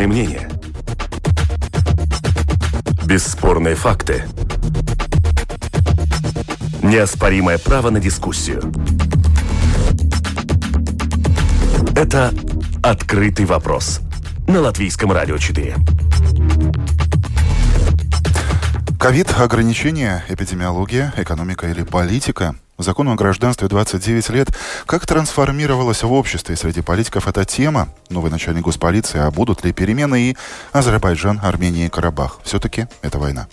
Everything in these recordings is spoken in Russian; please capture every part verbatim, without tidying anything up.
бесспорные мнения, бесспорные факты, неоспоримое право на дискуссию. Это «Открытый вопрос» на Латвийском радио четыре. Ковид, ограничения, эпидемиология, экономика или политика. Закону о гражданстве двадцать девять лет. Как трансформировалась в обществе среди политиков эта тема? Новый начальник госполиции, а будут ли перемены? И Азербайджан, Армения и Карабах. Все-таки это война.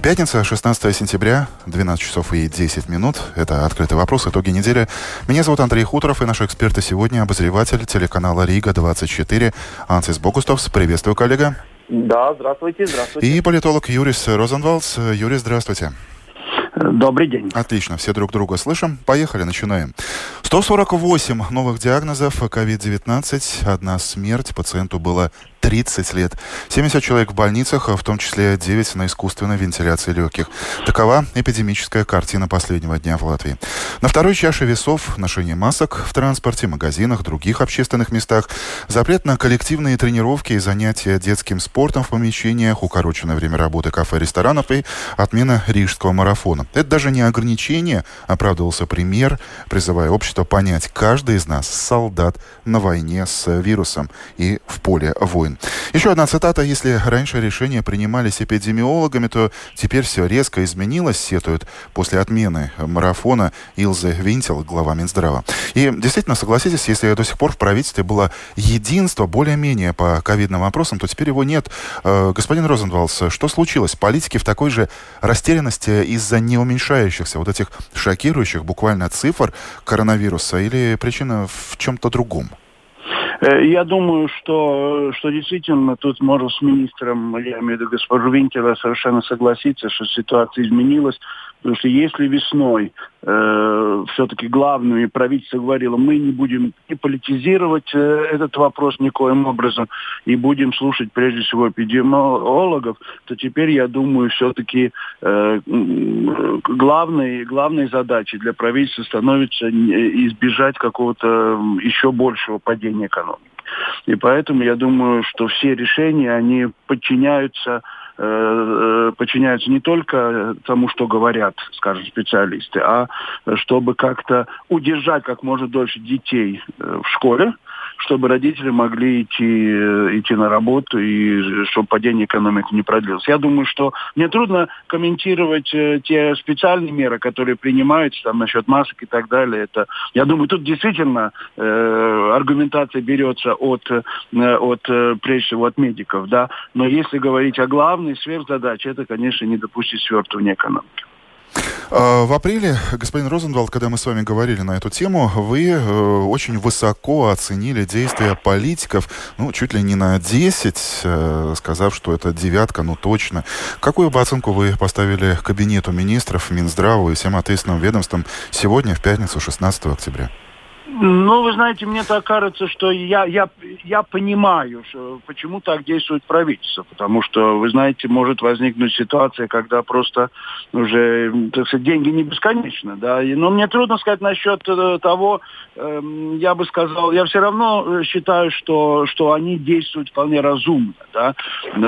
Пятница, шестнадцатое сентября, двенадцать часов и десять минут. Это «Открытый вопрос», итоги недели. Меня зовут Андрей Хуторов, и наши эксперты сегодня обозреватель телеканала Рига двадцать четыре Ансис Богустовс. Приветствую, коллега. Да, здравствуйте, здравствуйте. И политолог Юрис Розенвалдс. Юрис, здравствуйте. Добрый день. Отлично, все друг друга слышим. Поехали, начинаем. сто сорок восемь новых диагнозов ковид девятнадцать, одна смерть, пациенту было тридцать лет. семьдесят человек в больницах, в том числе девять на искусственной вентиляции легких. Такова эпидемическая картина последнего дня в Латвии. На второй чаше весов ношение масок в транспорте, магазинах, других общественных местах, запрет на коллективные тренировки и занятия детским спортом в помещениях, укороченное время работы кафе, ресторанов и отмена рижского марафона. Это даже не ограничение, оправдывался премьер, призывая общество понять, каждый из нас солдат на войне с вирусом и в поле войны. Еще одна цитата. Если раньше решения принимались эпидемиологами, то теперь все резко изменилось, сетует после отмены марафона Илзе Винькеле, глава Минздрава. И действительно, согласитесь, если до сих пор в правительстве было единство более-менее по ковидным вопросам, то теперь его нет. Господин Розенвалдс, что случилось? Политики в такой же растерянности из-за неуменьшающихся вот этих шокирующих буквально цифр коронавируса или причина в чем-то другом? Я думаю, что, что действительно тут можно с министром, я имею в виду госпожу Винькеле, совершенно согласиться, что ситуация изменилась. Потому что если весной э, все-таки главными правительство говорило, мы не будем и политизировать э, этот вопрос никоим образом, и будем слушать прежде всего эпидемиологов, то теперь, я думаю, все-таки э, главной, главной задачей для правительства становится избежать какого-то еще большего падения экономики. И поэтому я думаю, что все решения, они подчиняются... подчиняются не только тому, что говорят, скажем, специалисты, а чтобы как-то удержать как можно дольше детей в школе, чтобы родители могли идти, идти на работу и чтобы падение экономики не продлилось. Я думаю, что мне трудно комментировать те специальные меры, которые принимаются там насчет масок и так далее. Это, я думаю, тут действительно э, аргументация берется от, от, прежде всего, от медиков, да. Но если говорить о главной сверхзадаче, это, конечно, не допустить свертывания экономики. В апреле, господин Розенвалд, когда мы с вами говорили на эту тему, вы очень высоко оценили действия политиков, ну, чуть ли не на десять, сказав, что это девятка, ну, точно. Какую бы оценку вы поставили кабинету министров, Минздраву и всем ответственным ведомствам сегодня, в пятницу, шестнадцатого октября? Ну, вы знаете, мне так кажется, что я, я, я понимаю, что, почему так действует правительство. Потому что, вы знаете, может возникнуть ситуация, когда просто уже, так сказать, деньги не бесконечны. Да? И, но мне трудно сказать насчет того, э, я бы сказал, я все равно считаю, что, что они действуют вполне разумно. Да?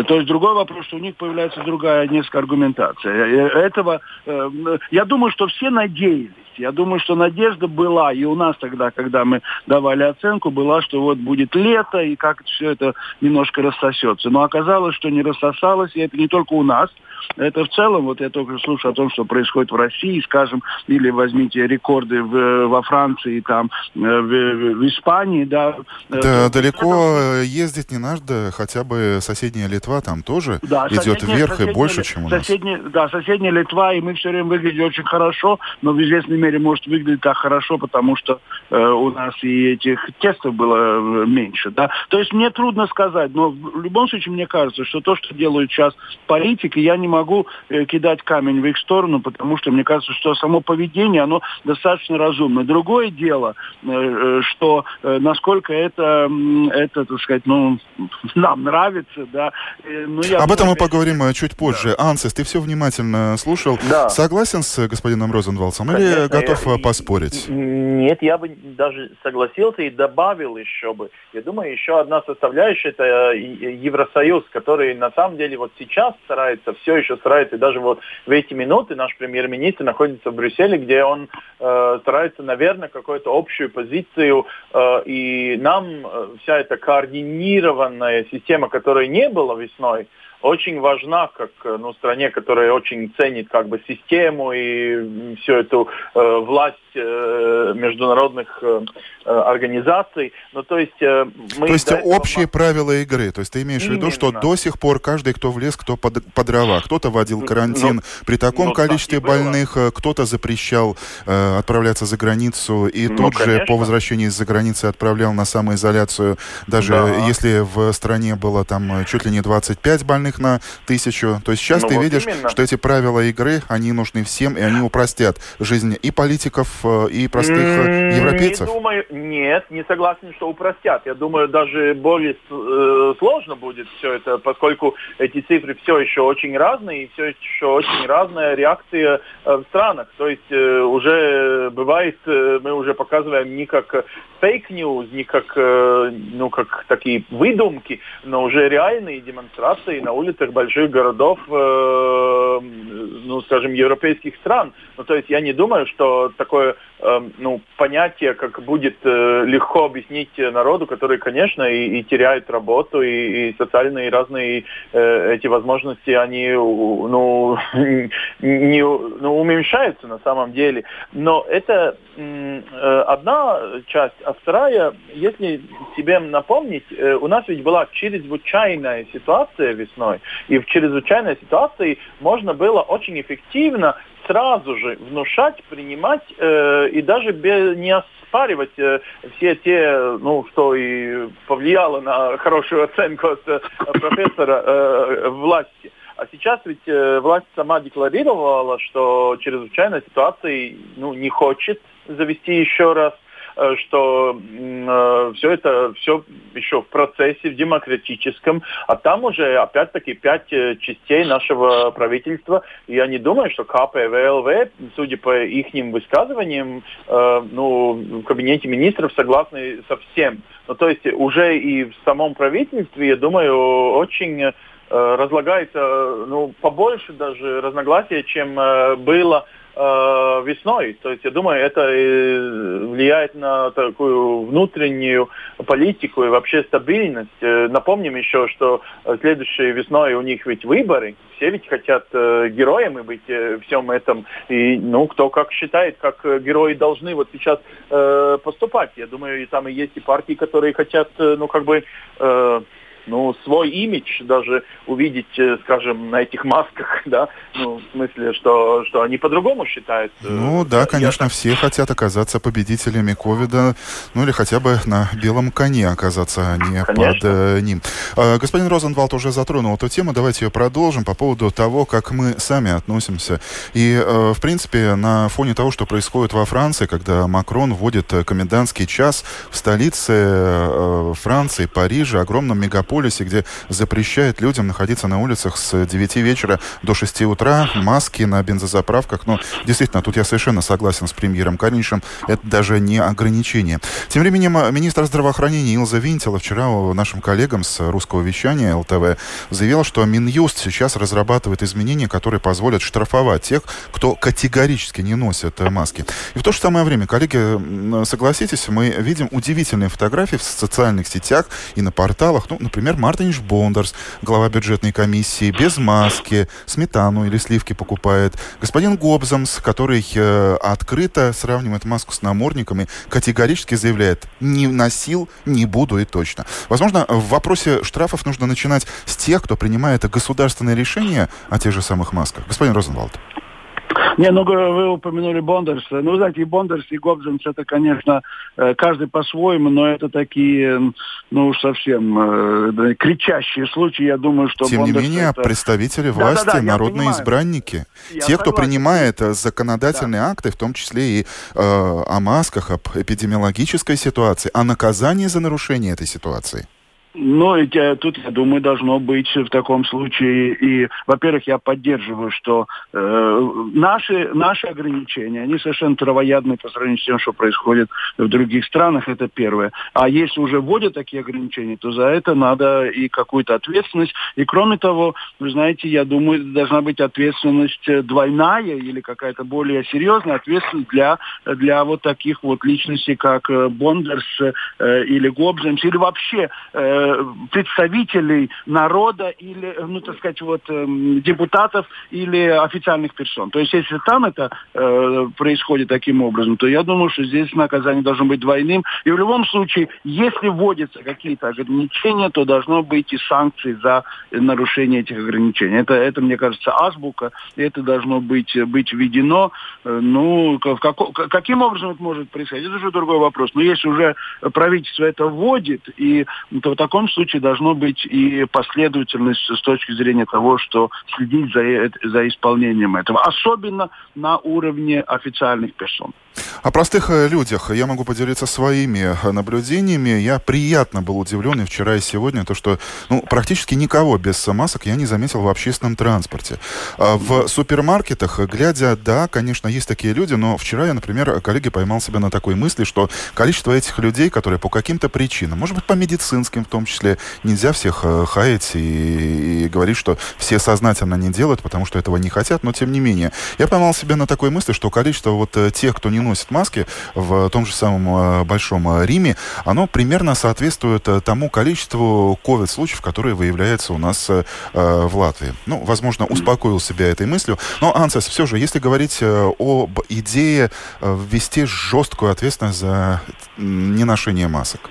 То есть другой вопрос, что у них появляется другая несколько аргументация. Этого, э, я думаю, что все надеялись. Я думаю, что надежда была, и у нас тогда, когда мы давали оценку, была, что вот будет лето, и как все это немножко рассосется. Но оказалось, что не рассосалось, и это не только у нас. Это в целом, вот я только слушаю о том, что происходит в России, скажем, или возьмите рекорды в, во Франции, там, в, в Испании, да. Да, то, далеко это... ездить не надо, хотя бы соседняя Литва там тоже да, идет вверх и больше, чем у нас. Да, соседняя Литва, и мы все время выглядим очень хорошо, но в известной мере может выглядеть так хорошо, потому что э, у нас и этих тестов было меньше, да. То есть мне трудно сказать, но в любом случае мне кажется, что то, что делают сейчас политики, я не могу э, кидать камень в их сторону, потому что мне кажется, что само поведение, оно достаточно разумно. Другое дело, э, что э, насколько это, это, так сказать, ну, нам нравится, да. Э, ну, я Об думаю, этом мы поговорим э, чуть позже. Да. Ансис, ты все внимательно слушал. Да. Согласен с господином Розенвалдсом или Конечно, готов я, поспорить? Нет, я бы даже согласился и добавил еще бы. Я думаю, еще одна составляющая – это Евросоюз, который на самом деле вот сейчас старается, все еще старается, и даже вот в эти минуты наш премьер-министр находится в Брюсселе, где он э, старается, наверное, какую-то общую позицию, э, и нам вся эта координированная система, которой не было весной, очень важна, как ну, стране, которая очень ценит как бы систему и всю эту э, власть э, международных э, организаций. Ну, то есть, э, мы то есть этого... общие правила игры. То есть ты имеешь Именно. в виду, что до сих пор каждый, кто влез, кто под, по дрова, кто-то вводил карантин но, при таком но, количестве больных, кто-то запрещал э, отправляться за границу и ну, тут конечно. же по возвращении из-за границы отправлял на самоизоляцию, даже да. если в стране было там чуть ли не двадцать пять больных на тысячу. То есть сейчас ну, ты вот видишь, именно. что эти правила игры, они нужны всем, и они упростят жизнь и политиков, и простых mm, европейцев. Не думаю, нет, не согласен, что упростят. Я думаю, даже более э, сложно будет все это, поскольку эти цифры все еще очень разные, и все еще очень разная реакция э, в странах. То есть э, уже бывает, э, мы уже показываем не как фейк-ньюс, не как, э, ну, как такие выдумки, но уже реальные демонстрации на улицах больших городов, э, ну, скажем, европейских стран. Ну, то есть я не думаю, что такое, э, ну, понятие, как будет э, легко объяснить народу, который, конечно, и, и теряет работу, и, и социальные разные э, эти возможности, они, ну, не, ну, уменьшаются на самом деле. Но это э, одна часть. А вторая, если себе напомнить, э, у нас ведь была чрезвычайная ситуация весной. И в чрезвычайной ситуации можно было очень эффективно сразу же внушать, принимать э, и даже без, не оспаривать э, все те, ну, что и повлияло на хорошую оценку от э, профессора э, власти. А сейчас ведь э, власть сама декларировала, что чрезвычайной ситуации ну, не хочет завести еще раз, что э, все это все еще в процессе, в демократическом, а там уже опять-таки пять частей нашего правительства. И я не думаю, что КП, ВЛВ, судя по их высказываниям, э, ну, в кабинете министров согласны со всем. Ну, то есть уже и в самом правительстве, я думаю, очень э, разлагается, ну, побольше даже разногласия, чем э, было весной. То есть, я думаю, это влияет на такую внутреннюю политику и вообще стабильность. Напомним еще, что следующей весной у них ведь выборы. Все ведь хотят героями быть в всем этом. И, ну, кто как считает, как герои должны вот сейчас поступать. Я думаю, и там и есть и партии, которые хотят, ну, как бы... ну, свой имидж даже увидеть, скажем, на этих масках, да, ну, в смысле, что, что они по-другому считают. Ну, да, конечно, Я... все хотят оказаться победителями ковида, ну, или хотя бы на белом коне оказаться, а не конечно. под ним. Господин Розенвалд уже затронул эту тему, давайте ее продолжим по поводу того, как мы сами относимся. И, в принципе, на фоне того, что происходит во Франции, когда Макрон вводит комендантский час в столице Франции, Парижа, огромном мегаполисе, где запрещает людям находиться на улицах с девяти вечера до шести утра, маски на бензозаправках. Ну, действительно, тут я совершенно согласен с премьером Кариничем, это даже не ограничение. Тем временем, министр здравоохранения Илзе Винькеле вчера нашим коллегам с русского вещания эл тэ вэ заявил, что Минюст сейчас разрабатывает изменения, которые позволят штрафовать тех, кто категорически не носит маски. И в то же самое время, коллеги, согласитесь, мы видим удивительные фотографии в социальных сетях и на порталах, ну, например, Например, Мартинш Бондарс, глава бюджетной комиссии, без маски, сметану или сливки покупает. Господин Гобземс, который э, открыто сравнивает маску с намордником и категорически заявляет: не носил, не буду и точно. Возможно, в вопросе штрафов нужно начинать с тех, кто принимает государственные решения о тех же самых масках. Господин Розенвалд. Не, ну вы упомянули Бондарса. Ну, вы знаете, и Бондарс, и Гобземс, это, конечно, каждый по-своему, но это такие, ну уж совсем э, кричащие случаи, я думаю, что... Тем Бондарс не менее, это... представители власти, да, да, да, народные избранники, я те, согласен. кто принимает законодательные да. акты, в том числе и э, о масках, об эпидемиологической ситуации, о наказании за нарушение этой ситуации. Ну, тут, я думаю, должно быть в таком случае. И, во-первых, я поддерживаю, что э, наши, наши ограничения, они совершенно травоядны по сравнению с тем, что происходит в других странах, это первое. А если уже вводят такие ограничения, то за это надо и какую-то ответственность. И, кроме того, вы знаете, я думаю, должна быть ответственность двойная или какая-то более серьезная ответственность для, для вот таких вот личностей, как Бондарс э, или Гобземс, или вообще... Э, представителей народа или, ну, так сказать, вот депутатов или официальных персон. То есть, если там это э, происходит таким образом, то я думаю, что здесь наказание должно быть двойным. И в любом случае, если вводятся какие-то ограничения, то должно быть и санкции за нарушение этих ограничений. Это, это мне кажется, азбука, и это должно быть, быть введено. Ну, как, каким образом это может происходить, это уже другой вопрос. Но если уже правительство это вводит, и, то в В таком случае должно быть и последовательность с точки зрения того, что следить за, за исполнением этого, особенно на уровне официальных персон. О простых людях я могу поделиться своими наблюдениями. Я приятно был удивлен и вчера, и сегодня, то, что ну, практически никого без масок я не заметил в общественном транспорте. В супермаркетах, глядя, да, конечно, есть такие люди, но вчера я, например, коллеги, поймал себя на такой мысли, что количество этих людей, которые по каким-то причинам, может быть, по медицинским в том числе, нельзя всех хаять и, и говорить, что все сознательно не делают, потому что этого не хотят, но тем не менее. Я поймал себя на такой мысли, что количество вот тех, кто не носит маски в том же самом Большом Риме, оно примерно соответствует тому количеству ковид-случаев, которые выявляются у нас э, в Латвии. Ну, возможно, успокоил себя этой мыслью. Но, Ансис, все же, если говорить об идее ввести жесткую ответственность за неношение масок.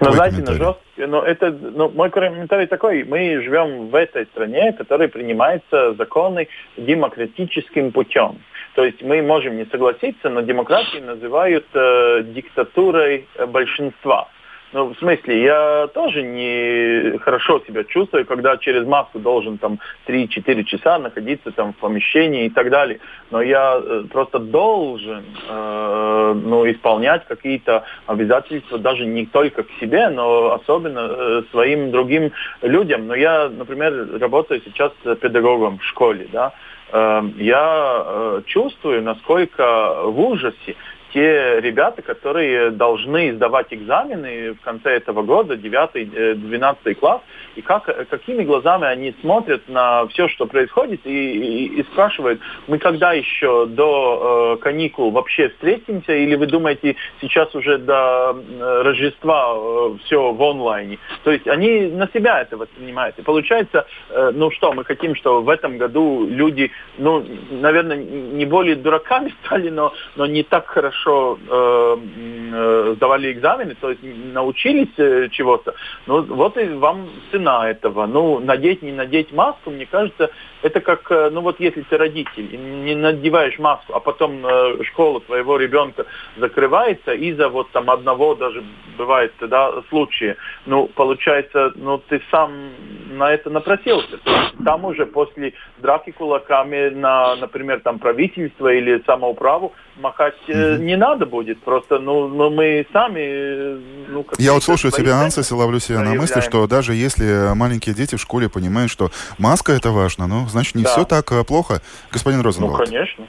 Но, знаете, но жестко, но это, но мой комментарий такой, мы живем в этой стране, в которой принимаются законы демократическим путем. То есть мы можем не согласиться, но демократии называют э, диктатурой большинства. Ну, в смысле, я тоже не хорошо себя чувствую, когда через маску должен там три-четыре часа находиться там в помещении и так далее. Но я э, просто должен э, ну, исполнять какие-то обязательства, даже не только к себе, но особенно э, своим другим людям. Но я, например, работаю сейчас педагогом в школе, да. Э, я э, чувствую, насколько в ужасе те ребята, которые должны сдавать экзамены в конце этого года, девятый-двенадцатый класс, и как, какими глазами они смотрят на все, что происходит, и, и, и спрашивают, мы когда еще до э, каникул вообще встретимся, или вы думаете, сейчас уже до э, Рождества э, все в онлайне? То есть они на себя это воспринимают. И получается, э, ну что, мы хотим, что в этом году люди, ну, наверное, не более дураками стали, но, но не так хорошо сдавали экзамены, то есть научились чего-то, ну вот и вам цена этого. Ну, надеть, не надеть маску, мне кажется, это как, ну вот если ты родитель, не надеваешь маску, а потом школа твоего ребенка закрывается из-за вот там одного даже бывает, да, случая, ну, получается, ну, ты сам на это напросился. То есть там уже после драки кулаками на, например, там правительство или самоуправу махать не надо будет, просто, ну, ну мы сами... Ну, я вот слушаю тебя, Ансис, и ловлю себя на мысли, что даже если маленькие дети в школе понимают, что маска это важно, ну, значит, не да. все так плохо. Господин Розенвалдс. Ну, конечно.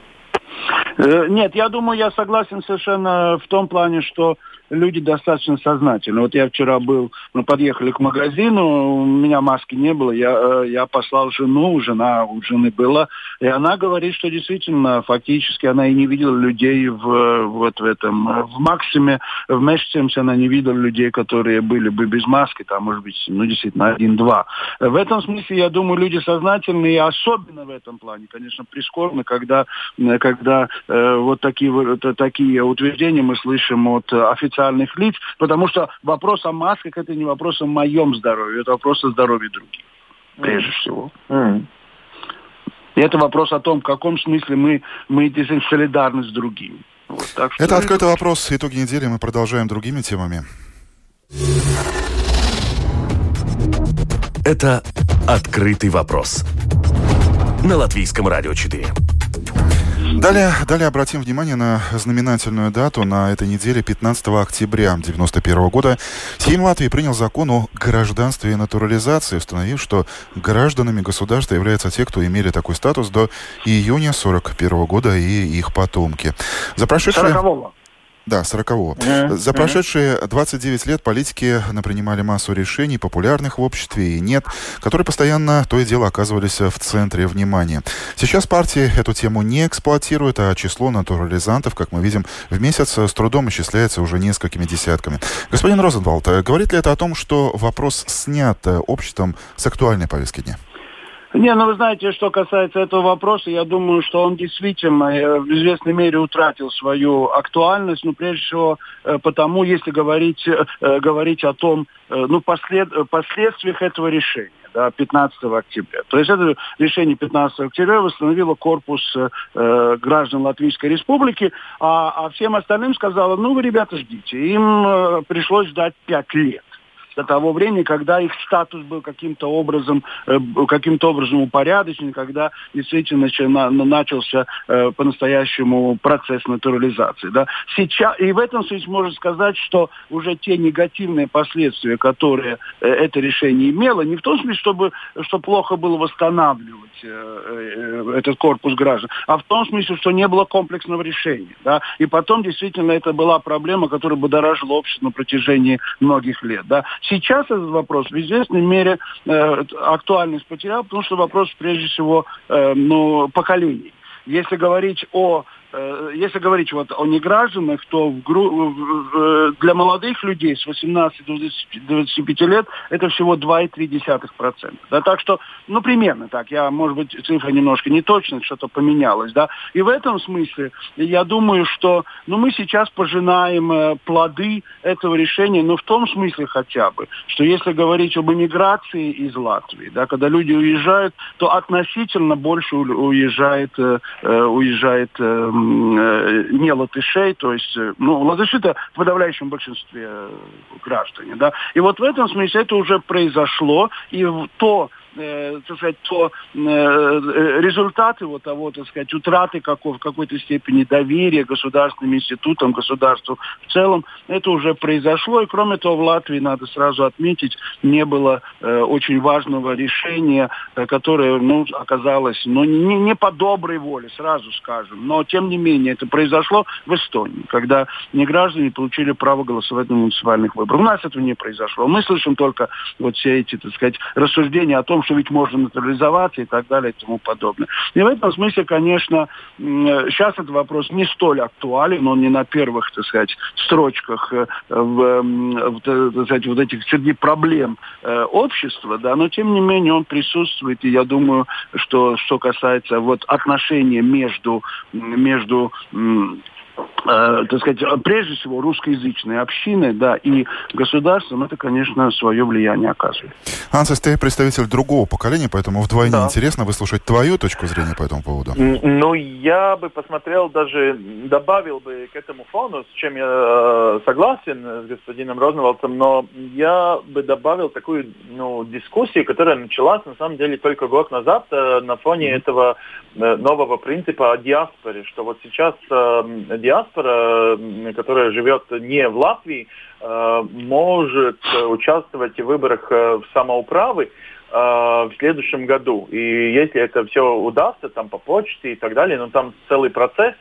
Нет, я думаю, я согласен совершенно в том плане, что люди достаточно сознательны. Вот я вчера был, мы подъехали к магазину, у меня маски не было, я, я послал жену, жена у жены была, и она говорит, что действительно, фактически, она и не видела людей в, вот в этом, в максиме, в Мешцемсе она не видела людей, которые были бы без маски, там, может быть, ну, действительно, один-два. В этом смысле, я думаю, люди сознательные, особенно в этом плане, конечно, прискорбно, когда, когда э, вот такие, вот такие утверждения мы слышим от официальных лиц, потому что вопрос о масках это не вопрос о моем здоровье, это вопрос о здоровье других, прежде mm. всего. Mm. И это вопрос о том, в каком смысле мы, мы действительно солидарны с другими. Вот, так что это открытый вопрос. Итоги недели мы продолжаем другими темами. Это «Открытый вопрос» на Латвийском радио четыре. Далее, далее обратим внимание на знаменательную дату. На этой неделе, пятнадцатого октября девяносто первого года, Сейм Латвии принял закон о гражданстве и натурализации, установив, что гражданами государства являются те, кто имели такой статус до июня сорок первого года и их потомки. За прошедшие... сорокового. Да, сорокового. Mm-hmm. За прошедшие двадцать девять лет политики напринимали массу решений, популярных в обществе и нет, которые постоянно то и дело оказывались в центре внимания. Сейчас партии эту тему не эксплуатируют, а число натурализантов, как мы видим, в месяц с трудом исчисляется уже несколькими десятками. Господин Розенвалд, говорит ли это о том, что вопрос снят обществом с актуальной повестки дня? Не, ну вы знаете, что касается этого вопроса, я думаю, что он действительно в известной мере утратил свою актуальность, ну прежде всего потому, если говорить, говорить о том, ну, послед, последствиях этого решения. пятнадцатого октября. То есть это решение пятнадцатого октября восстановило корпус э, граждан Латвийской Республики, а, а всем остальным сказала, ну вы, ребята, ждите. Им э, пришлось ждать пять лет. До того времени, когда их статус был каким-то образом, каким-то образом упорядочен, когда действительно начался по-настоящему процесс натурализации. Да. Сейчас, и в этом связи можно сказать, что уже те негативные последствия, которые это решение имело, не в том смысле, чтобы, что плохо было восстанавливать этот корпус граждан, а в том смысле, что не было комплексного решения. Да. И потом действительно это была проблема, которая будоражила общество на протяжении многих лет. Да. Сейчас этот вопрос в известной мере э, актуальность потерял, потому что вопрос прежде всего э, ну, поколений. Если говорить о э, если говорить вот о негражданах, то в гру- в, для молодых людей с восемнадцати до двадцати пяти лет это всего два целых три десятых процента. Да, так что, ну примерно так, я, может быть, цифра немножко неточная, что-то поменялось, да. И в этом смысле я думаю, что ну, мы сейчас пожинаем э, плоды этого решения, но в том смысле хотя бы, что если говорить об эмиграции из Латвии, да, когда люди уезжают, то относительно больше уезжает э, уезжает э, э, не латышей, то есть, ну, латыши-то в подавляющем большинстве граждане, да. И вот в этом смысле это уже произошло, и то, э, так сказать, то э, результаты вот того, так сказать, утраты какого, в какой-то степени доверия государственным институтам, государству в целом, это уже произошло, и кроме того, в Латвии, надо сразу отметить, не было э, очень важного решения, э, которое, ну, оказалось, ну, не, не по доброй воле, сразу скажем, но, тем не менее, это произошло в Эстонии, когда неграждане получили право голосовать на муниципальных выборах. У нас этого не произошло. Мы слышим только вот все эти, так сказать, рассуждения о том, что ведь можно натурализоваться и так далее и тому подобное. И в этом смысле, конечно, сейчас этот вопрос не столь актуален, он не на первых, так сказать, строчках в, в, так сказать, вот этих среди проблем общества, да, но тем не менее он присутствует, и я думаю, что, что касается вот отношения между, между Э, так сказать, прежде всего русскоязычной общины, да, и государством, это, конечно, свое влияние оказывает. Ансис, ты представитель другого поколения, поэтому вдвойне да. интересно выслушать твою точку зрения по этому поводу. Ну, я бы посмотрел, даже добавил бы к этому фону, с чем я э, согласен с господином Розенвалдсом, но я бы добавил такую, ну, дискуссию, которая началась, на самом деле, только год назад э, на фоне mm-hmm. этого э, нового принципа о диаспоре, что вот сейчас э, диаспора, которая живет не в Латвии, может участвовать в выборах в самоуправы в следующем году. И если это все удастся, там по почте и так далее, но там целый процесс.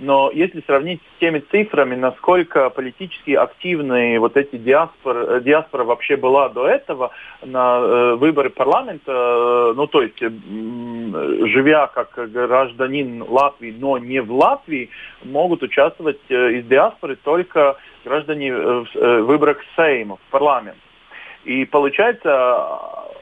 Но если сравнить с теми цифрами, насколько политически активной вот эти диаспор, диаспора вообще была до этого на э, выборы парламента, ну то есть э, живя как гражданин Латвии, но не в Латвии, могут участвовать э, из диаспоры только граждане в э, выборах Сейма, в парламент. И получается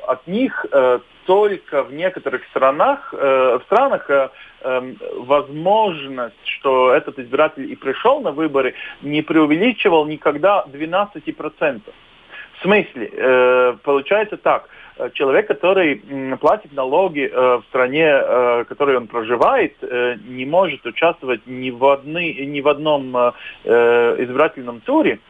от них э, только в некоторых странах, э, в странах э, э, возможность, что этот избиратель и пришел на выборы, не преувеличивал никогда двенадцать процентов. В смысле, э, получается так, человек, который э, платит налоги э, в стране, э, в которой он проживает, э, не может участвовать ни в, одни, ни в одном э, избирательном туре,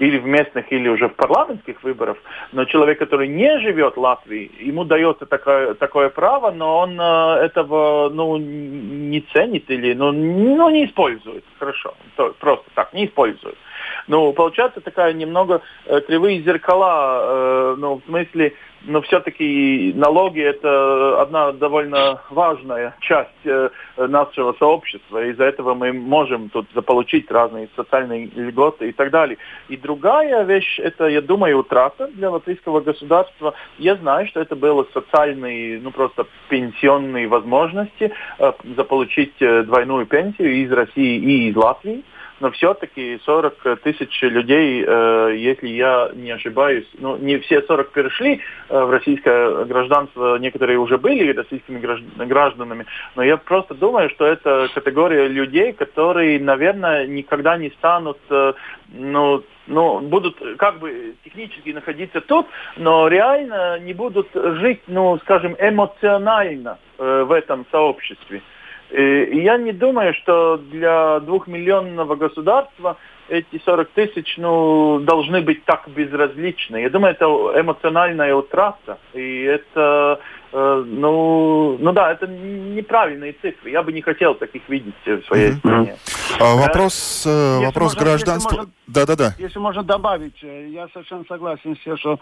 или в местных, или уже в парламентских выборах. Но человек, который не живет в Латвии, ему дается такое, такое право, но он этого ну, не ценит или ну, ну, не использует. Хорошо, просто так, не использует. Ну, получается такая немного кривые зеркала, ну, в смысле, но все-таки налоги – это одна довольно важная часть нашего сообщества. Из-за этого мы можем тут заполучить разные социальные льготы и так далее. И другая вещь – это, я думаю, утрата для латвийского государства. Я знаю, что это было социальные, ну просто пенсионные возможности заполучить двойную пенсию из России и из Латвии. Но все-таки сорок тысяч людей, если я не ошибаюсь, ну не все сорок перешли в российское гражданство, некоторые уже были российскими гражданами, но я просто думаю, что это категория людей, которые, наверное, никогда не станут, ну, ну, будут как бы технически находиться тут, но реально не будут жить, ну, скажем, эмоционально в этом сообществе. Я не думаю, что для двухмиллионного государства эти сорок тысяч ну, должны быть так безразличны. Я думаю, это эмоциональная утрата. И это, ну, ну да, это неправильные цифры. Я бы не хотел таких видеть в своей mm-hmm. стране. А, вопрос если вопрос можно, гражданства... Если можно, да-да-да. Если можно добавить, я совершенно согласен с тем, что,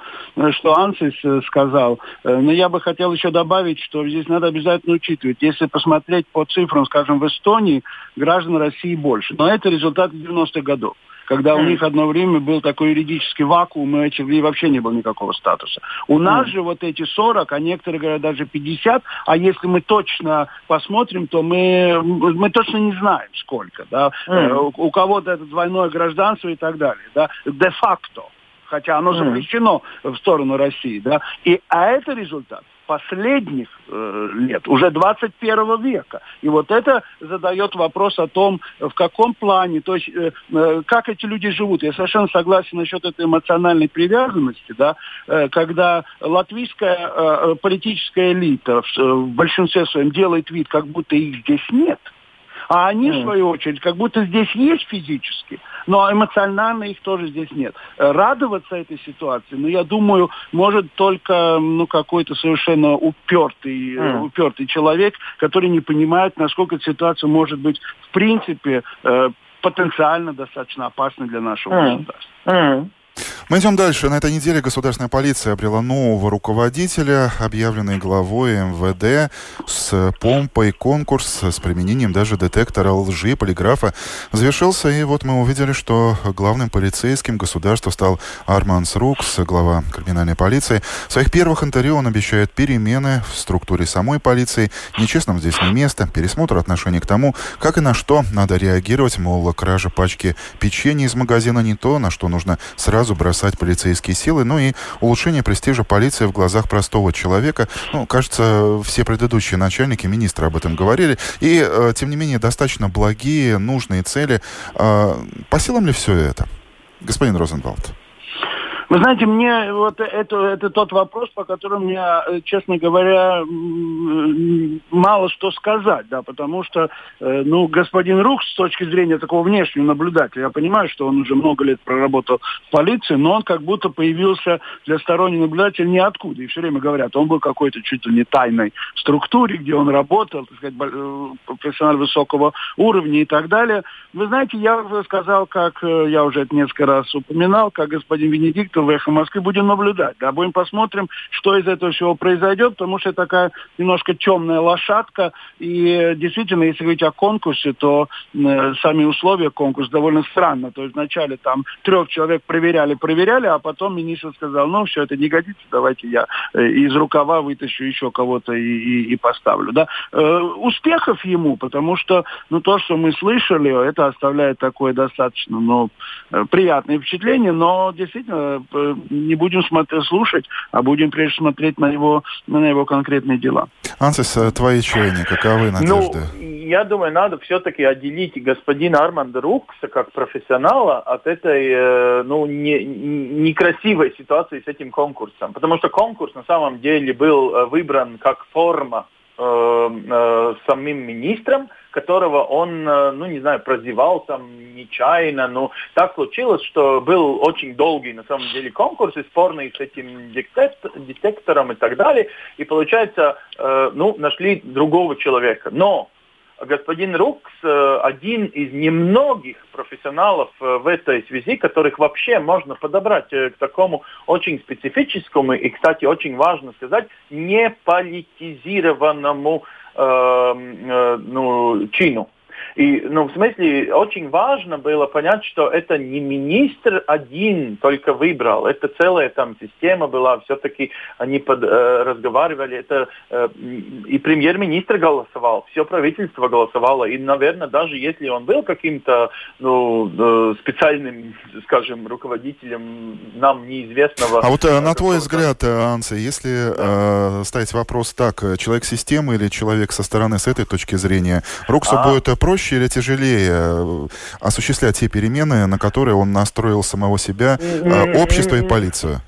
что Ансис сказал. Но я бы хотел еще добавить, что здесь надо обязательно учитывать. Если посмотреть по цифрам, скажем, в Эстонии граждан России больше. Но это результаты девяностых годов, когда у них одно время был такой юридический вакуум, и у этих людей вообще не было никакого статуса. У нас mm. же вот эти сорок, а некоторые говорят даже пятьдесят, а если мы точно посмотрим, то мы, мы точно не знаем, сколько. Да? Mm. У кого-то это двойное гражданство и так далее. Да? Де-факто, хотя оно запрещено mm. в сторону России. Да? И, а это результат последних э, лет, уже двадцать первого века. И вот это задает вопрос о том, в каком плане, то есть, э, э, как эти люди живут. Я совершенно согласен насчет этой эмоциональной привязанности, да, э, когда латвийская э, политическая элита в, в большинстве своем делает вид, как будто их здесь нет. А они, в свою очередь, как будто здесь есть физически, но эмоционально их тоже здесь нет. Радоваться этой ситуации, ну, я думаю, может только ну, какой-то совершенно упертый, mm. упертый человек, который не понимает, насколько эта ситуация может быть, в принципе, э, потенциально достаточно опасной для нашего mm. государства. Mm. Мы идем дальше. На этой неделе государственная полиция обрела нового руководителя, объявленный главой эм вэ дэ, с помпой. Конкурс с применением даже детектора лжи, полиграфа завершился. И вот мы увидели, что главным полицейским государства стал Арманд Рукс, глава криминальной полиции. В своих первых интервью он обещает перемены в структуре самой полиции. Нечестным здесь не место. Пересмотр отношений к тому, как и на что надо реагировать. Мол, кража пачки печенья из магазина не то, на что нужно сразу бросать полицейские силы, ну и улучшение престижа полиции в глазах простого человека. Ну, кажется, все предыдущие начальники, министры об этом говорили. И, э, тем не менее, достаточно благие, нужные цели. Э, по силам ли все это, господин Розенвалд? Вы знаете, мне вот это, это тот вопрос, по которому я, честно говоря, мало что сказать, да, потому что, ну, господин Рукс, с точки зрения такого внешнего наблюдателя, я понимаю, что он уже много лет проработал в полиции, но он как будто появился для сторонних наблюдателей ниоткуда. И все время говорят, он был какой-то чуть ли не тайной структуре, где он работал, так сказать, профессионал высокого уровня и так далее. Вы знаете, я уже сказал, как я уже это несколько раз упоминал, как господин Венедиктов, в «Эхо Москвы» будем наблюдать. Да, будем посмотрим, что из этого всего произойдет, потому что это такая немножко темная лошадка. И действительно, если говорить о конкурсе, то э, сами условия конкурса довольно странно. То есть вначале там трех человек проверяли, проверяли, а потом министр сказал, ну все, это не годится, давайте я э, из рукава вытащу еще кого-то и, и, и поставлю. Да? Э, успехов ему, потому что ну, то, что мы слышали, это оставляет такое достаточно ну, приятное впечатление, но действительно не будем смотреть, слушать, а будем прежде смотреть на его, на его конкретные дела. Ансис, твои чаяния, каковы надежды? Ну, я думаю, надо все-таки отделить господина Арманда Рукса как профессионала от этой ну, не, некрасивой ситуации с этим конкурсом. Потому что конкурс на самом деле был выбран как форма э, э, самим министром, которого он, ну не знаю, прозевал там нечаянно, но так случилось, что был очень долгий на самом деле конкурс и спорный с этим детектором и так далее, и получается, ну, нашли другого человека. Но господин Рукс один из немногих профессионалов в этой связи, которых вообще можно подобрать к такому очень специфическому и, кстати, очень важно сказать, неполитизированному э, ну, чину. И, ну, в смысле, очень важно было понять, что это не министр один только выбрал, это целая там система была, все-таки они под, э, разговаривали, это э, и премьер-министр голосовал, все правительство голосовало, и, наверное, даже если он был каким-то, ну, э, специальным, скажем, руководителем нам неизвестного... А вот э, на твой взгляд, Анси, если да. э, ставить вопрос так, человек системы или человек со стороны, с этой точки зрения, Руксу а. будет проще или тяжелее осуществлять те перемены, на которые он настроил самого себя, общество и полицию?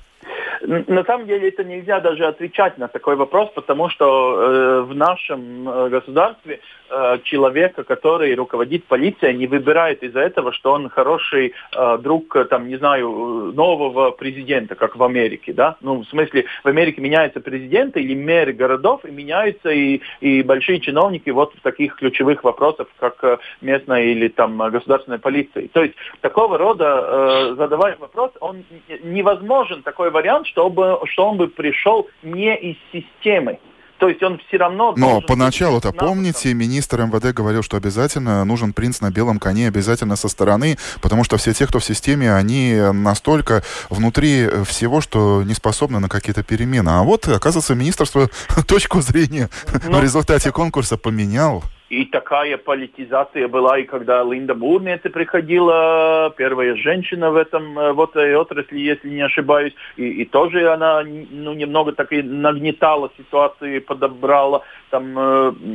На самом деле это нельзя даже отвечать на такой вопрос, потому что э, в нашем государстве э, человека, который руководит полицией, не выбирает из-за этого, что он хороший э, друг, там, не знаю, нового президента, как в Америке, да? Ну, в смысле, в Америке меняются президенты или мэры городов, и меняются и, и большие чиновники вот в таких ключевых вопросах, как местная или там государственная полиция. То есть такого рода, э, задавая вопрос, он невозможен такой вариант, чтобы, что он бы пришел не из системы. То есть он все равно... Но поначалу-то, помните, министр эм вэ дэ говорил, что обязательно нужен принц на белом коне, обязательно со стороны, потому что все те, кто в системе, они настолько внутри всего, что не способны на какие-то перемены. А вот, оказывается, министерство точку зрения Но... в результате конкурса поменял. И такая политизация была, и когда Линда Бурнец приходила, первая женщина в этом вот отрасли, если не ошибаюсь, и, и тоже она, ну, немного так и нагнетала ситуацию, подобрала, там,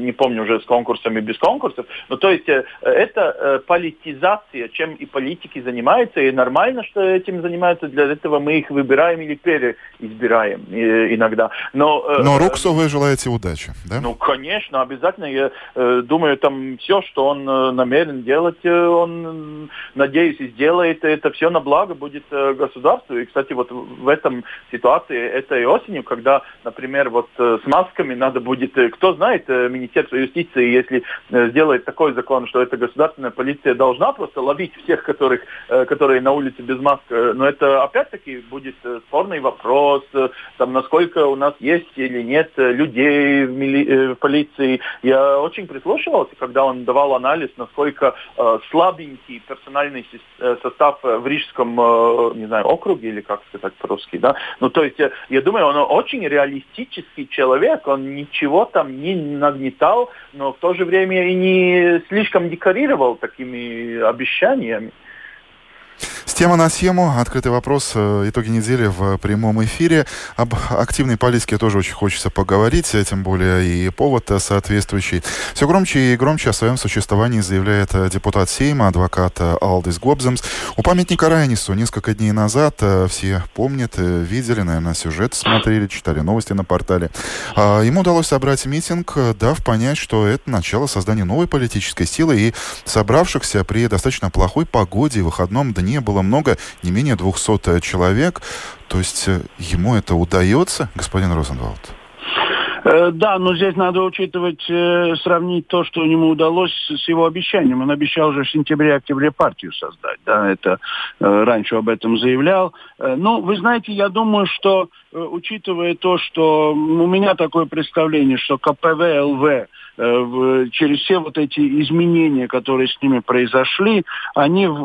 не помню уже с конкурсами, без конкурсов. Ну, то есть это политизация, чем и политики занимаются, и нормально, что этим занимаются, для этого мы их выбираем или переизбираем иногда. Но, Но Руксу вы желаете удачи, да? Ну, конечно, обязательно. Я думаю, там все, что он намерен делать, он, надеюсь, и сделает. Это все на благо будет государству. И, кстати, вот в этом ситуации этой осенью, когда, например, вот с масками надо будет, кто знает, Министерство юстиции, если сделает такой закон, что эта государственная полиция должна просто ловить всех, которых, которые на улице без масок, но это опять-таки будет спорный вопрос, там, насколько у нас есть или нет людей в, мили... в полиции. Я очень присутствую. Слушался, когда он давал анализ, насколько э, слабенький персональный состав в Рижском, э, не знаю, округе, или как сказать по-русски, да. Ну, то есть, я думаю, он очень реалистический человек, он ничего там не нагнетал, но в то же время и не слишком декорировал такими обещаниями. С темы на съему. Открытый вопрос. Итоги недели в прямом эфире. Об активной политике тоже очень хочется поговорить, тем более и повод соответствующий. Все громче и громче о своем существовании заявляет депутат Сейма, адвокат Алдис Гобземс. У памятника Райнису несколько дней назад, все помнят, видели, наверное, сюжет, смотрели, читали новости на портале. Ему удалось собрать митинг, дав понять, что это начало создания новой политической силы, и собравшихся при достаточно плохой погоде и выходном дне было много, не менее двухсот человек. То есть ему это удается, господин Розенвалд? Да, но здесь надо учитывать, сравнить то, что ему удалось с его обещанием. Он обещал уже в сентябре-октябре партию создать. Да, это раньше об этом заявлял. Ну, вы знаете, я думаю, что, учитывая то, что у меня такое представление, что ка пэ вэ эл вэ через все вот эти изменения, которые с ними произошли, они в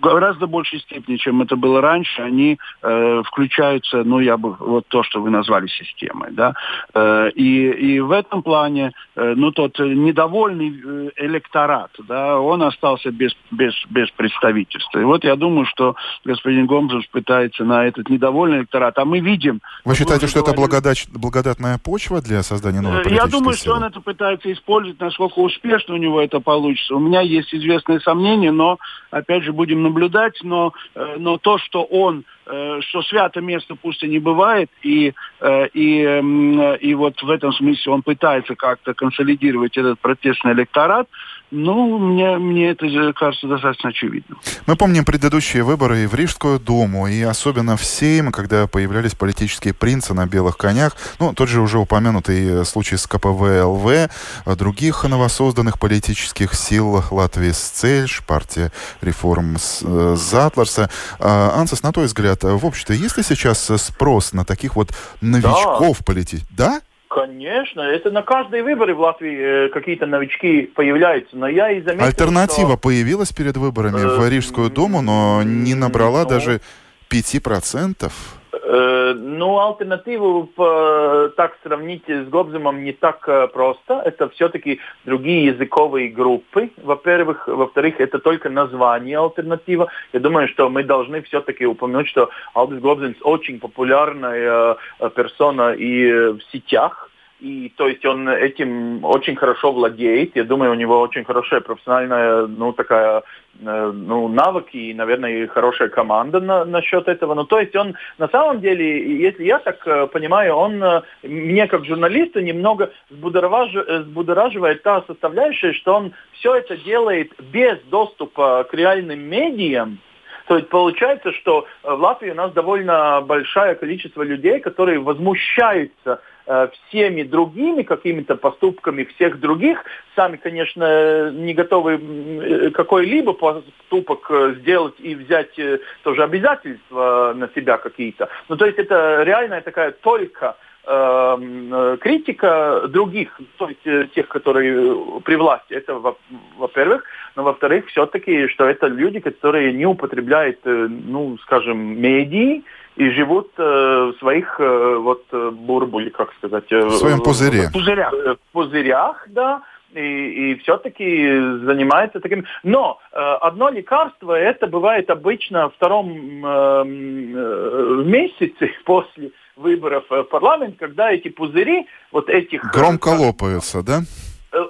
гораздо большей степени, чем это было раньше, они э, включаются, ну, я бы, вот то, что вы назвали системой, да, э, и, и в этом плане, э, ну, тот недовольный электорат, да, он остался без, без, без представительства. И вот я думаю, что господин Гомзович пытается на этот недовольный электорат, а мы видим... Вы считаете, что говорили... это благодать, благодатная почва для создания новой политической? Я думаю, все. Он это пытается использовать, насколько успешно у него это получится. У меня есть известные сомнения, но, опять же, будем наблюдать. Но, но то, что он, что свято место пусто не бывает, и, и, и вот в этом смысле он пытается как-то консолидировать этот протестный электорат, ну, мне, мне это кажется достаточно очевидным. Мы помним предыдущие выборы и в Рижскую думу, и особенно в Сейм, когда появлялись политические принцы на белых конях. Ну, тот же уже упомянутый случай с ка пэ вэ эл вэ, других новосозданных политических сил Латвии с Цельш, партия реформ с Затлерса. Ансис, на твой взгляд, в общем-то, есть ли сейчас спрос на таких вот новичков политических? Да? Конечно, это на каждые выборы в Латвии какие-то новички появляются, но я и заметил, альтернатива что... появилась перед выборами э... в Рижскую думу, но не набрала ну... даже пять процентов. Э, ну, альтернативу э, так сравнить с Гобземом не так э, просто. Это все-таки другие языковые группы, во-первых. Во-вторых, это только название альтернатива. Я думаю, что мы должны все-таки упомянуть, что Алдис Гобземс очень популярная э, персона и э, в сетях. И, то есть, он этим очень хорошо владеет. Я думаю, у него очень хорошая профессиональная, ну, такая, ну, навыки и, наверное, и хорошая команда на, насчет этого. Ну, то есть, он, на самом деле, если я так понимаю, он, мне как журналисту, немного взбудораживает та составляющая, что он все это делает без доступа к реальным медиям. То есть получается, что в Латвии у нас довольно большое количество людей, которые возмущаются э, всеми другими какими-то поступками всех других. Сами, конечно, не готовы какой-либо поступок сделать и взять э, тоже обязательства на себя какие-то. Ну, то есть это реальная такая только э, критика других, то есть тех, которые при власти. Это во- во-первых. Но, во-вторых, все-таки, что это люди, которые не употребляют, ну, скажем, медии и живут в своих вот бурбуле, как сказать. В своем пузыре. В пузырях. В пузырях, да. И, и все-таки занимается таким. Но э, одно лекарство, это бывает обычно втором э, месяце после выборов в парламент, когда эти пузыри вот этих... Громко лопаются, да?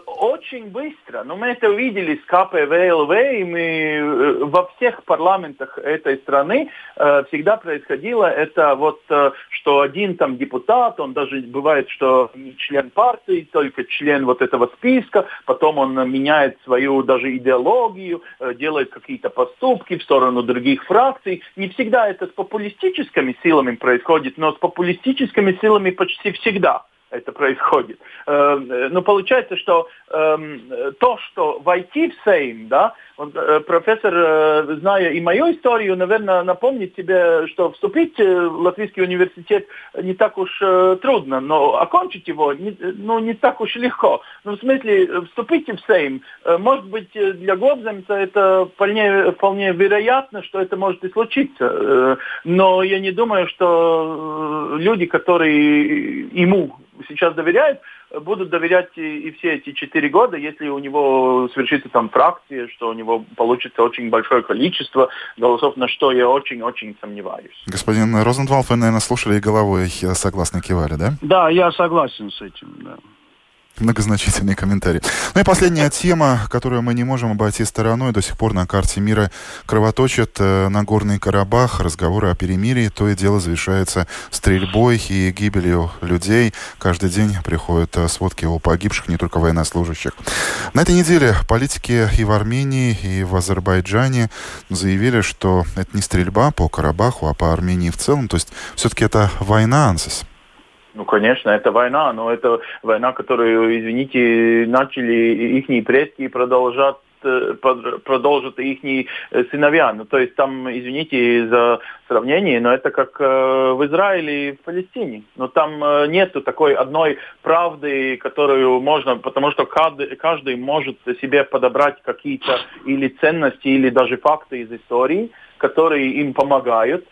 Очень быстро. Но мы это увидели с ка пэ вэ эл вэ, и мы во всех парламентах этой страны э, всегда происходило это вот, э, что один там депутат, он даже бывает, что не член партии, только член вот этого списка, потом он меняет свою даже идеологию, э, делает какие-то поступки в сторону других фракций. Не всегда это с популистическими силами происходит, но с популистическими силами почти всегда это происходит. Но получается, что то, что войти в Сейм, да, профессор, зная и мою историю, наверное, напомнит тебе, что вступить в Латвийский университет не так уж трудно, но окончить его не, ну, не так уж легко. Ну, в смысле, вступить в Сейм, может быть, для Гобземса это вполне, вполне вероятно, что это может и случиться, но я не думаю, что люди, которые ему сейчас доверяют, будут доверять и, и все эти четыре года, если у него свершится там фракция, что у него получится очень большое количество голосов, на что я очень-очень сомневаюсь. Господин Розенвалдс, вы, наверное, слушали и головой согласно кивали, да? Да, я согласен с этим, да. Многозначительный комментарий. Ну и последняя тема, которую мы не можем обойти стороной. До сих пор на карте мира кровоточит Нагорный Карабах. Разговоры о перемирии то и дело завершаются стрельбой и гибелью людей. Каждый день приходят сводки о погибших, не только военнослужащих. На этой неделе политики и в Армении, и в Азербайджане заявили, что это не стрельба по Карабаху, а по Армении в целом. То есть все-таки это война, Ансис. Ну, конечно, это война, но это война, которую, извините, начали ихние предки продолжать, продолжат их сыновья. Ну, то есть там, извините за сравнение, но это как в Израиле и в Палестине. Но там нету такой одной правды, которую можно, потому что каждый, каждый может себе подобрать какие-то или ценности, или даже факты из истории, которые им помогают.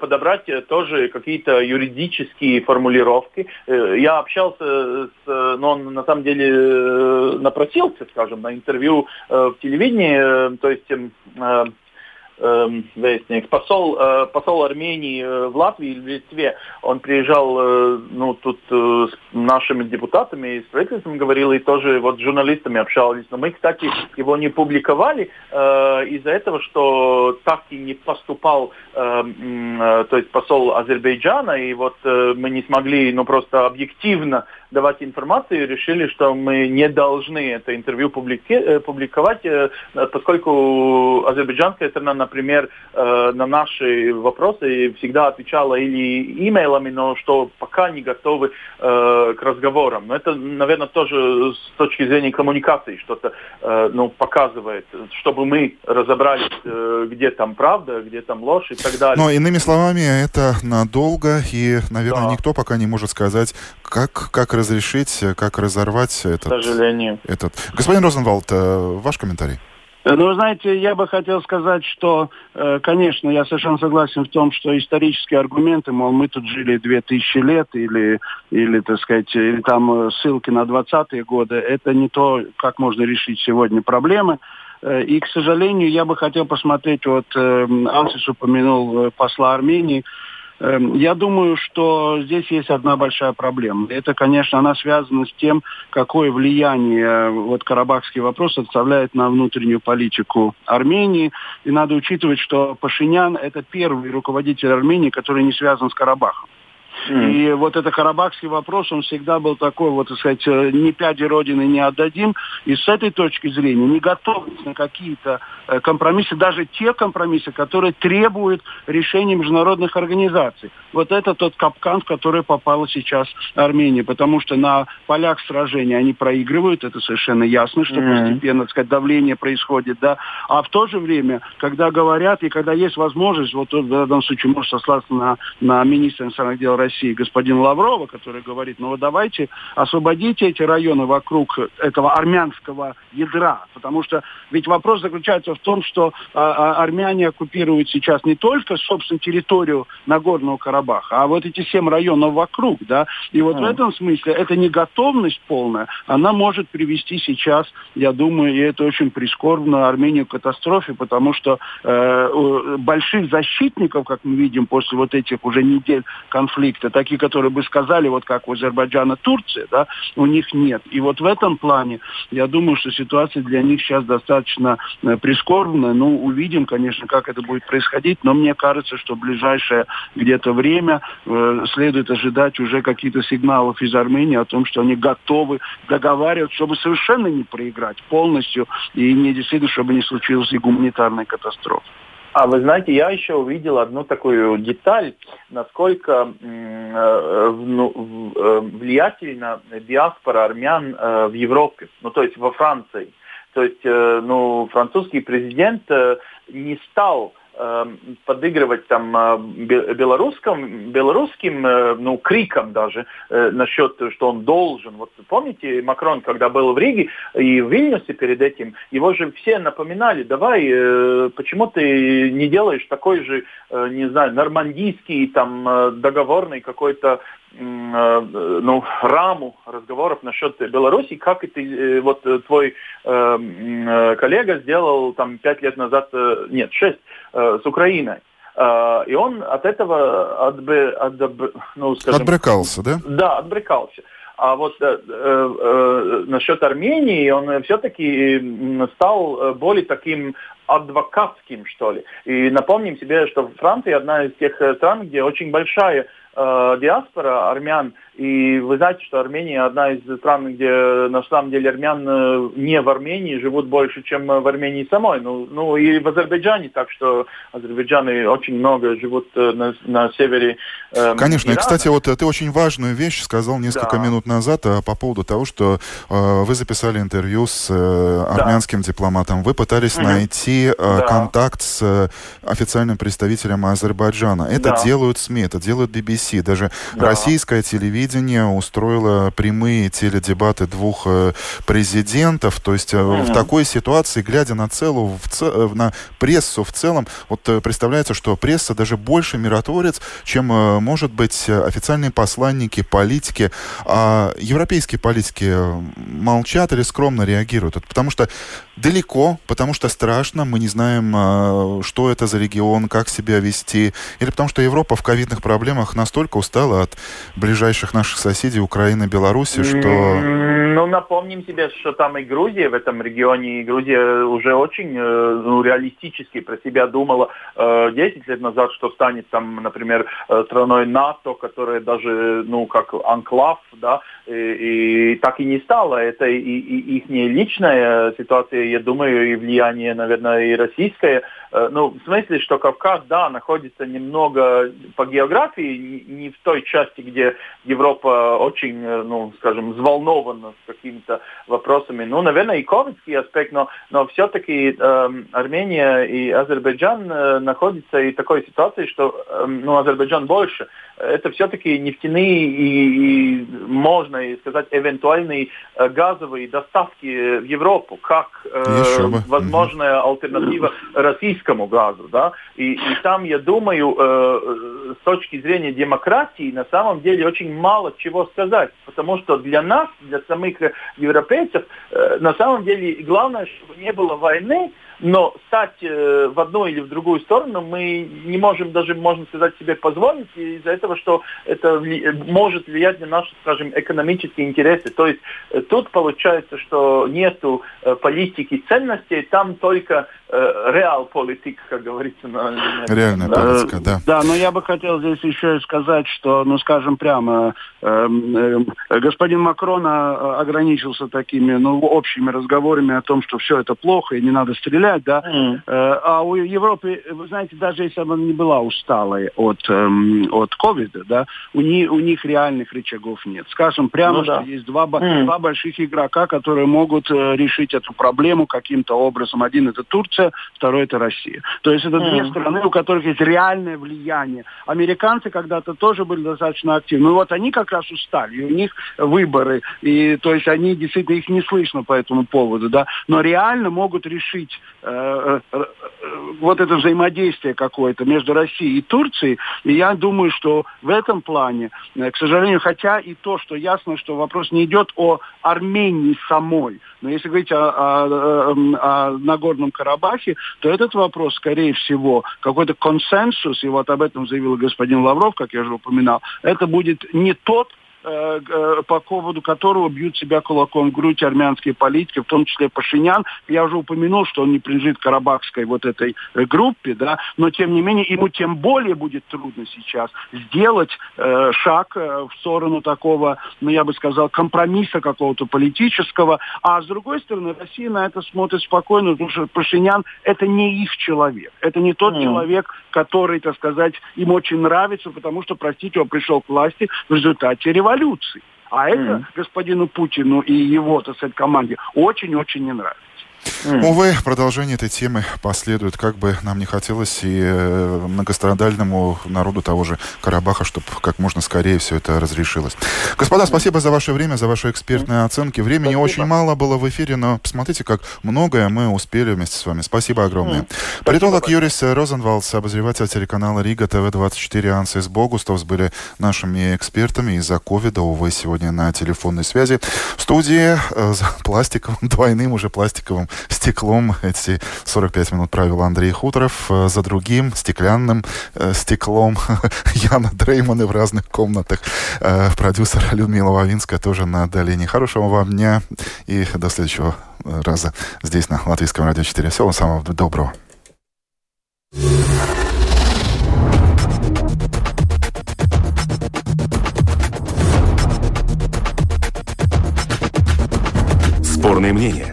Подобрать тоже какие-то юридические формулировки. Я общался с... Ну, он на самом деле напросился, скажем, на интервью в телевидении, то есть... Вестник. Посол, посол Армении в Латвии или в Литве, он приезжал, ну, тут с нашими депутатами и с правительством говорил, и тоже вот с журналистами общались. Но мы, кстати, его не публиковали из-за этого, что так и не поступал, то есть посол Азербайджана, и вот мы не смогли, ну, просто объективно давать информацию, решили, что мы не должны это интервью публики- публиковать, поскольку азербайджанская сторона, например, на наши вопросы всегда отвечала или имейлами, но что пока не готовы к разговорам. Но это, наверное, тоже с точки зрения коммуникации что-то, ну, показывает, чтобы мы разобрались, где там правда, где там ложь и так далее. Но, иными словами, это надолго, и, наверное, да. никто пока не может сказать, как, как разрешить, как разорвать этот... К сожалению. Этот. Господин Розенвалд, ваш комментарий? Ну, знаете, я бы хотел сказать, что, конечно, я совершенно согласен в том, что исторические аргументы, мол, мы тут жили две тысячи лет, или, или, так сказать, или там ссылки на двадцатые годы, это не то, как можно решить сегодня проблемы. И, к сожалению, я бы хотел посмотреть, вот Ансис упомянул посла Армении. Я думаю, что здесь есть одна большая проблема. Это, конечно, она связана с тем, какое влияние вот карабахский вопрос оставляет на внутреннюю политику Армении. И надо учитывать, что Пашинян – это первый руководитель Армении, который не связан с Карабахом. Mm. И вот этот карабахский вопрос, он всегда был такой, вот, так сказать, ни пяди Родины не отдадим. И с этой точки зрения не готовность на какие-то компромиссы, даже те компромиссы, которые требуют решения международных организаций. Вот это тот капкан, в который попала сейчас Армения. Потому что на полях сражения они проигрывают, это совершенно ясно, что mm. постепенно, так сказать, давление происходит, да. А в то же время, когда говорят и когда есть возможность, вот в данном случае можно сослаться на, на министра иностранных дел России, господин Лаврова, который говорит, ну вот давайте освободите эти районы вокруг этого армянского ядра, потому что ведь вопрос заключается в том, что а, а, армяне оккупируют сейчас не только, собственно, территорию Нагорного Карабаха, а вот эти семь районов вокруг, да, и вот а. в этом смысле эта неготовность полная, она может привести сейчас, я думаю, и это очень прискорбно, Армению к катастрофе, потому что э, больших защитников, как мы видим, после вот этих уже недель конфликта, такие, которые бы сказали, вот как у Азербайджана, Турция, да, у них нет. И вот в этом плане, я думаю, что ситуация для них сейчас достаточно прискорбная. Ну, увидим, конечно, как это будет происходить, но мне кажется, что в ближайшее где-то время э, следует ожидать уже каких-то сигналов из Армении о том, что они готовы договариваться, чтобы совершенно не проиграть полностью и не действительно, чтобы не случилась и гуманитарная катастрофа. А вы знаете, я еще увидел одну такую деталь, насколько э, ну, влиятельна диаспора армян э, в Европе, ну то есть во Франции. То есть э, ну, французский президент э, не стал подыгрывать там белорусским, белорусским, ну, криком даже насчет, что он должен. Вот помните, Макрон, когда был в Риге и в Вильнюсе перед этим, его же все напоминали, давай, почему ты не делаешь такой же, не знаю, нормандийский там договорный какой-то, ну, раму разговоров насчет Беларуси, как и ты, вот твой э, коллега сделал там пять лет назад, нет, шесть, э, с Украиной. Э, и он от этого отбы, отбы, ну, скажем, отбрыкался, да? Да, отбрыкался. А вот э, э, насчет Армении он все-таки стал более таким адвокатским, что ли. И напомним себе, что Франция одна из тех стран, где очень большая диаспора армян, и вы знаете, что Армения одна из стран, где на самом деле армян не в Армении живут больше, чем в Армении самой, ну, ну и в Азербайджане, так что азербайджаны очень много живут на, на севере э, Конечно, Ирана. И, кстати, вот ты очень важную вещь сказал несколько да. минут назад по поводу того, что э, вы записали интервью с э, армянским да. дипломатом, вы пытались mm-hmm. найти э, да. контакт с э, официальным представителем Азербайджана. Это да. делают СМИ, это делают би би си. Даже да. российское телевидение устроило прямые теледебаты двух президентов. То есть mm-hmm. в такой ситуации, глядя на, целую, на прессу в целом, вот представляется, что пресса даже больше миротворец, чем, может быть, официальные посланники, политики. А европейские политики молчат или скромно реагируют? Потому что далеко, потому что страшно. знаем, мы не знаем, что это за регион, как себя вести. Или потому что Европа в ковидных проблемах настолько устала от ближайших наших соседей Украины, Беларуси, что... Ну, напомним себе, что там и Грузия в этом регионе, и Грузия уже очень ну, реалистически про себя думала десять лет назад, что станет там, например, страной НАТО, которая даже, ну, как анклав, да, и, и так и не стала. Это и, и их личная ситуация, я думаю, и влияние, наверное, и российское. Ну, в смысле, что Кавказ, да, находится немного по географии, не в той части, где Европа очень, ну, скажем, взволнована с какими-то вопросами. Ну, наверное, и ковидский аспект, но, но все-таки э, Армения и Азербайджан э, находятся и в такой ситуации, что, э, ну, Азербайджан больше. Это все-таки нефтяные и, и можно и сказать, эвентуальные э, газовые доставки в Европу, как э, возможная альтернатива российской газу, да, и, и там, я думаю, э, с точки зрения демократии, на самом деле очень мало чего сказать, потому что для нас, для самих европейцев, э, на самом деле главное, чтобы не было войны, но стать э, в одну или в другую сторону мы не можем даже, можно сказать, себе позволить из-за этого, что это вли- может влиять на наши, скажем, экономические интересы. То есть э, тут получается, что нету э, политики ценностей, там только э, реал-политик, как говорится. На, Реальная да. политика, да. Да, но я бы хотел здесь еще и сказать, что, ну, скажем прямо, э, э, господин Макрон ограничился такими, ну, общими разговорами о том, что все это плохо и не надо стрелять. Да? Mm. А у Европы, вы знаете, даже если она не была усталой от ковида, от да, у, не, у них реальных рычагов нет. Скажем прямо, ну, что да. есть два, mm. два больших игрока, которые могут решить эту проблему каким-то образом. Один это Турция, второй это Россия. То есть это mm. две страны, у которых есть реальное влияние. Американцы когда-то тоже были достаточно активны. И вот они как раз устали, и у них выборы. И, то есть они действительно, их не слышно по этому поводу. Да? Но реально могут решить вот это взаимодействие какое-то между Россией и Турцией. И я думаю, что в этом плане, к сожалению, хотя и то, что ясно, что вопрос не идет о Армении самой, но если говорить о, о, о, о Нагорном Карабахе, то этот вопрос, скорее всего, какой-то консенсус, и вот об этом заявил господин Лавров, как я уже упоминал, это будет не тот, по поводу которого бьют себя кулаком в грудь армянские политики, в том числе Пашинян. Я уже упомянул, что он не принадлежит карабахской вот этой группе, да, но тем не менее ему тем более будет трудно сейчас сделать э, шаг в сторону такого, ну я бы сказал, компромисса какого-то политического. А с другой стороны, Россия на это смотрит спокойно, потому что Пашинян это не их человек. Это не тот mm. человек, который, так сказать, им очень нравится, потому что, простите, он пришел к власти в результате революции. Эволюции. А это mm. господину Путину и его, так сказать, команде очень-очень не нравится. Mm. Увы, продолжение этой темы последует, как бы нам не хотелось, и многострадальному народу того же Карабаха, чтобы как можно скорее все это разрешилось. Господа, mm. спасибо за ваше время, за ваши экспертные mm. оценки. Времени спасибо. Очень мало было в эфире, но посмотрите, как многое мы успели вместе с вами. Спасибо огромное. Mm. Политолог спасибо. Юрис Розенвалдс, обозреватель телеканала Рига ТВ-двадцать четыре Ансис Богустовс были нашими экспертами из-за ковида, увы, сегодня на телефонной связи. В студии э, за пластиковым, двойным уже пластиковым стеклом эти сорок пять минут правил Андрей Хуторов, за другим стеклянным э, стеклом Яна Дреймана в разных комнатах, э, продюсер Людмила Вавинская тоже на долине. Хорошего вам дня и до следующего раза здесь на Латвийском радио четыре. Всего самого доброго. Спорные мнения.